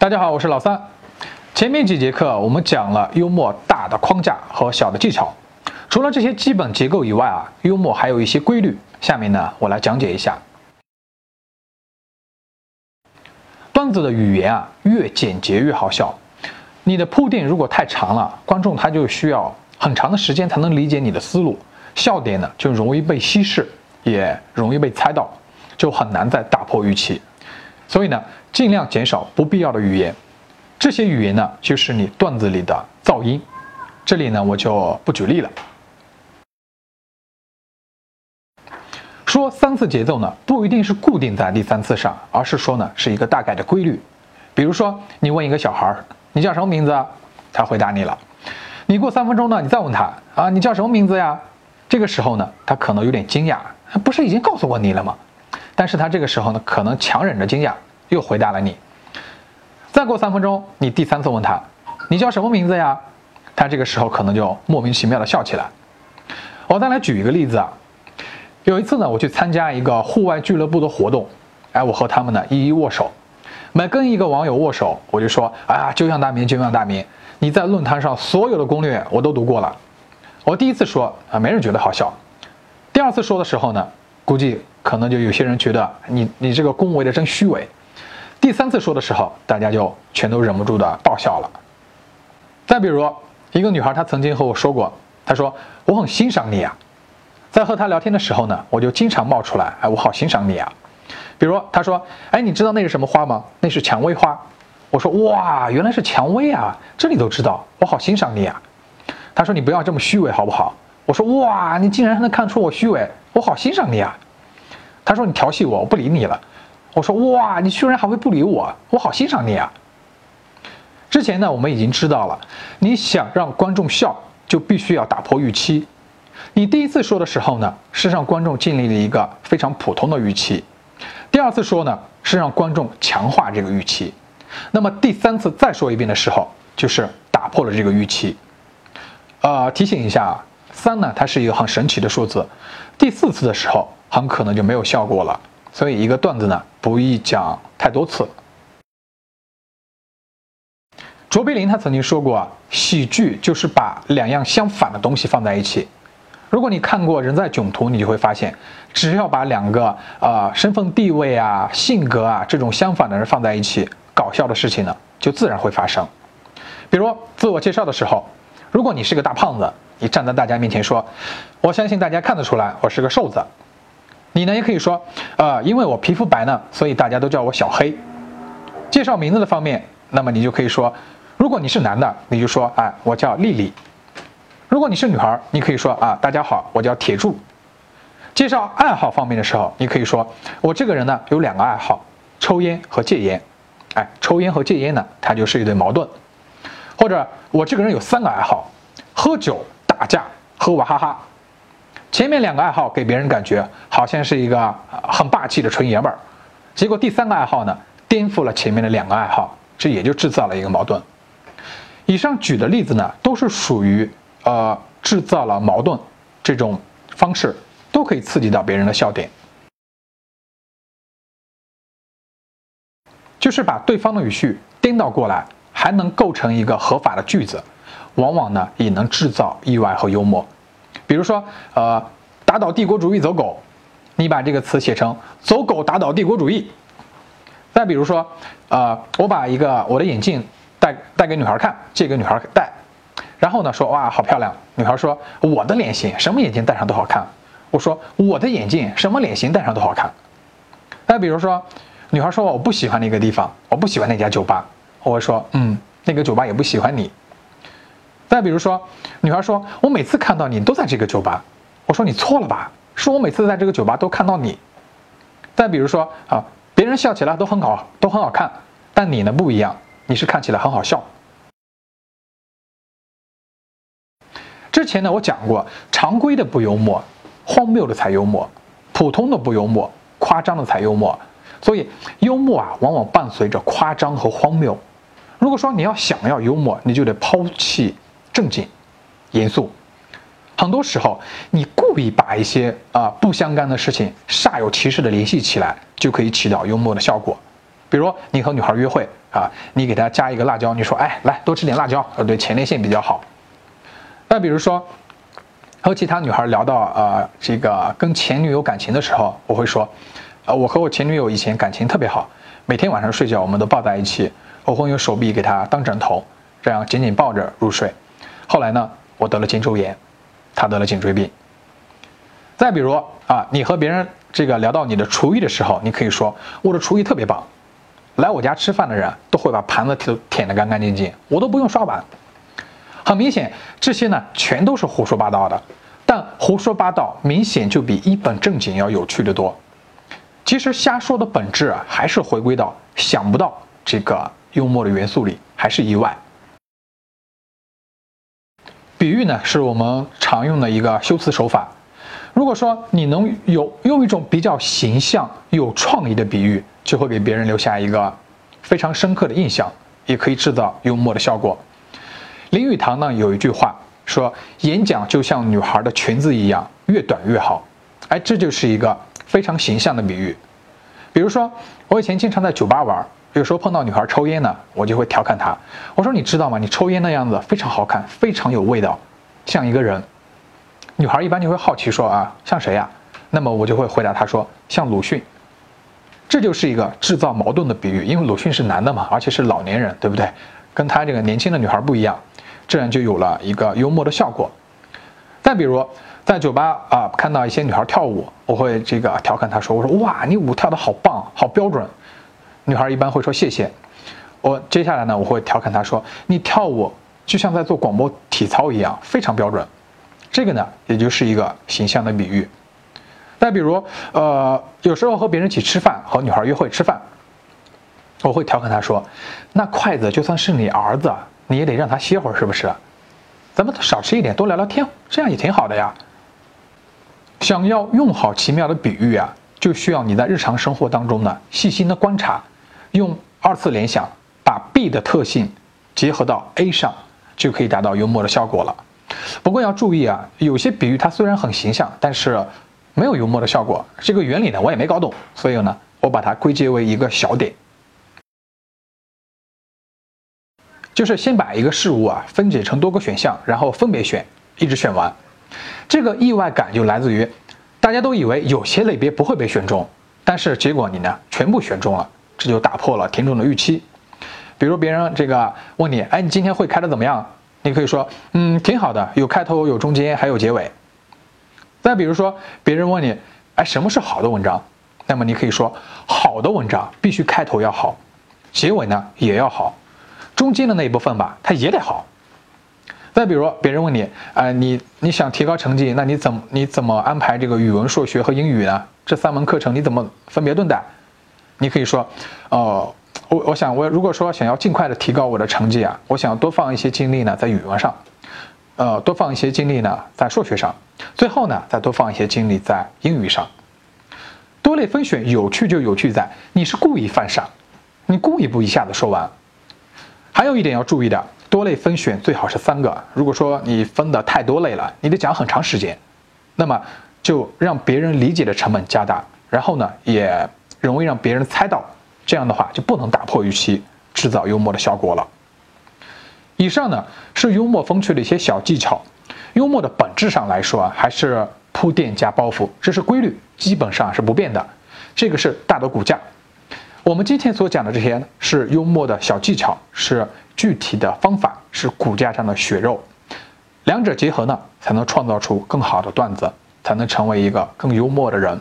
大家好，我是老三。前面几节课我们讲了幽默大的框架和小的技巧，除了这些基本结构以外啊，幽默还有一些规律。下面呢，我来讲解一下。段子的语言啊，越简洁越好笑。你的铺垫如果太长了，观众他就需要很长的时间才能理解你的思路，笑点呢就容易被稀释，也容易被猜到，就很难再打破预期。所以呢，尽量减少不必要的语言，这些语言呢，就是你段子里的噪音。这里呢，我就不举例了。说三次节奏呢，不一定是固定在第三次上，而是说呢，是一个大概的规律。比如说，你问一个小孩，你叫什么名字啊？他回答你了。你过3分钟呢，你再问他啊，你叫什么名字呀？这个时候呢，他可能有点惊讶，不是已经告诉过你了吗？但是他这个时候呢，可能强忍着惊讶，又回答了你。再过3分钟，你第3次问他，你叫什么名字呀？他这个时候可能就莫名其妙的笑起来。我再来举一个例子啊，有一次呢，我去参加一个户外俱乐部的活动，哎，我和他们呢一一握手。每跟一个网友握手，我就说啊，久仰大名，久仰大名，你在论坛上所有的攻略我都读过了。我第一次说啊，没人觉得好笑。第2次说的时候呢，估计可能就有些人觉得你这个恭维的真虚伪。第3次说的时候，大家就全都忍不住的爆笑了。再比如一个女孩，她曾经和我说过，她说我很欣赏你啊。在和她聊天的时候呢，我就经常冒出来，哎，我好欣赏你啊。比如她说，哎，你知道那是什么花吗？那是蔷薇花。我说哇，原来是蔷薇啊，这你都知道，我好欣赏你啊。她说你不要这么虚伪好不好？我说哇，你竟然还能看出我虚伪，我好欣赏你啊！他说你调戏我，我不理你了。我说哇，你居然还会不理我，我好欣赏你啊！之前呢，我们已经知道了，你想让观众笑，就必须要打破预期。你第1次说的时候呢，是让观众建立了一个非常普通的预期；第2次说呢，是让观众强化这个预期；那么第3次再说一遍的时候，就是打破了这个预期。提醒一下啊。3呢，它是一个很神奇的数字，第4次的时候很可能就没有效果了，所以一个段子呢不宜讲太多次。卓别林他曾经说过啊，喜剧就是把2样相反的东西放在一起。如果你看过《人在囧途》，你就会发现，只要把2个身份地位啊、性格啊这种相反的人放在一起，搞笑的事情呢就自然会发生。比如自我介绍的时候，如果你是个大胖子，你站在大家面前说，我相信大家看得出来我是个瘦子。你呢也可以说，因为我皮肤白呢，所以大家都叫我小黑。介绍名字的方面，那么你就可以说，如果你是男的，你就说，哎，我叫丽丽。如果你是女孩，你可以说啊，大家好，我叫铁柱。介绍爱好方面的时候，你可以说，我这个人呢有2个爱好，抽烟和戒烟。哎，抽烟和戒烟呢，它就是一对矛盾。或者我这个人有3个爱好，喝酒、打架和娃哈哈。前面2个爱好给别人感觉好像是一个很霸气的纯爷们儿，结果第3个爱好呢颠覆了前面的2个爱好，这也就制造了一个矛盾。以上举的例子呢都是属于制造了矛盾这种方式，都可以刺激到别人的笑点，就是把对方的语序颠倒过来，还能构成一个合法的句子。往往呢也能制造意外和幽默。比如说打倒帝国主义走狗，你把这个词写成走狗打倒帝国主义。再比如说我把我的眼镜戴给女孩看，借给女孩戴，然后呢说哇好漂亮，女孩说我的脸型什么眼镜戴上都好看，我说我的眼镜什么脸型戴上都好看。再比如说女孩说我不喜欢那个地方，我不喜欢那家酒吧，我会说那个酒吧也不喜欢你。再比如说，女孩说：“我每次看到你都在这个酒吧。”我说：“你错了吧？是我每次在这个酒吧都看到你。”再比如说啊，别人笑起来都很好看，但你呢不一样，你是看起来很好笑。之前呢我讲过，常规的不幽默，荒谬的才幽默，普通的不幽默，夸张的才幽默。所以幽默啊，往往伴随着夸张和荒谬。如果说你想要幽默，你就得抛弃正经、严肃，很多时候你故意把一些不相干的事情煞有其事的联系起来，就可以起到幽默的效果。比如你和女孩约会啊，你给她加一个辣椒，你说哎，来多吃点辣椒，对前列腺比较好。那比如说和其他女孩聊到这个跟前女友感情的时候，我会说，我和我前女友以前感情特别好，每天晚上睡觉我们都抱在一起，我会用手臂给她当枕头，这样紧紧抱着入睡。后来呢，我得了肩周炎，她得了颈椎病。再比如啊，你和别人这个聊到你的厨艺的时候，你可以说我的厨艺特别棒，来我家吃饭的人都会把盘子舔得干干净净，我都不用刷碗。很明显，这些呢全都是胡说八道的，但胡说八道明显就比一本正经要有趣得多。其实瞎说的本质啊，还是回归到想不到这个幽默的元素里，还是意外。比喻呢，是我们常用的一个修辞手法。如果说你能用一种比较形象、有创意的比喻，就会给别人留下一个非常深刻的印象，也可以制造幽默的效果。林语堂呢有一句话说：“演讲就像女孩的裙子一样，越短越好。”哎，这就是一个非常形象的比喻。比如说，我以前经常在酒吧玩，有时候碰到女孩抽烟呢，我就会调侃她，我说：“你知道吗？你抽烟的样子非常好看，非常有味道，像一个人。”女孩一般就会好奇说啊，像谁呀？那么我就会回答她说，像鲁迅。这就是一个制造矛盾的比喻，因为鲁迅是男的嘛，而且是老年人，对不对？跟他这个年轻的女孩不一样，这样就有了一个幽默的效果。再比如在酒吧啊，看到一些女孩跳舞，我会这个调侃她说，我说哇，你舞跳得好棒，好标准。女孩一般会说谢谢。我接下来呢，我会调侃她说，你跳舞就像在做广播体操一样，非常标准。这个呢，也就是一个形象的比喻。再比如，有时候和别人一起吃饭，和女孩约会吃饭，我会调侃她说：“那筷子就算是你儿子，你也得让他歇会儿，是不是？咱们少吃一点，多聊聊天，这样也挺好的呀。”想要用好奇妙的比喻啊，就需要你在日常生活当中呢，细心的观察，用二次联想，把 B 的特性结合到 A 上，就可以达到幽默的效果了。不过要注意啊，有些比喻它虽然很形象，但是没有幽默的效果。这个原理呢，我也没搞懂，所以呢，我把它归结为一个小点，就是先把一个事物啊分解成多个选项，然后分别选，一直选完。这个意外感就来自于大家都以为有些类别不会被选中，但是结果你呢全部选中了，这就打破了听众的预期。比如别人这个问你，哎，你今天会开得怎么样？你可以说，挺好的，有开头，有中间，还有结尾。再比如说，别人问你，哎，什么是好的文章？那么你可以说，好的文章必须开头要好，结尾呢也要好，中间的那一部分吧，它也得好。再比如，别人问你，你想提高成绩，那你怎么安排这个语文、数学和英语呢？这三门课程你怎么分别对待？你可以说，我如果说想要尽快的提高我的成绩啊，我想多放一些精力呢在语文上，多放一些精力呢在数学上，最后呢再多放一些精力在英语上。多类分选有趣就有趣在你是故意犯傻，你故意不一下子说完。还有一点要注意的，多类分选最好是三个。如果说你分的太多类了，你得讲很长时间，那么就让别人理解的成本加大，然后呢也容易让别人猜到。这样的话就不能打破预期，制造幽默的效果了。以上呢是幽默风趣的一些小技巧。幽默的本质上来说啊，还是铺垫加包袱，这是规律，基本上是不变的，这个是大的骨架。我们今天所讲的这些是幽默的小技巧，是具体的方法，是骨架上的血肉。两者结合呢，才能创造出更好的段子，才能成为一个更幽默的人。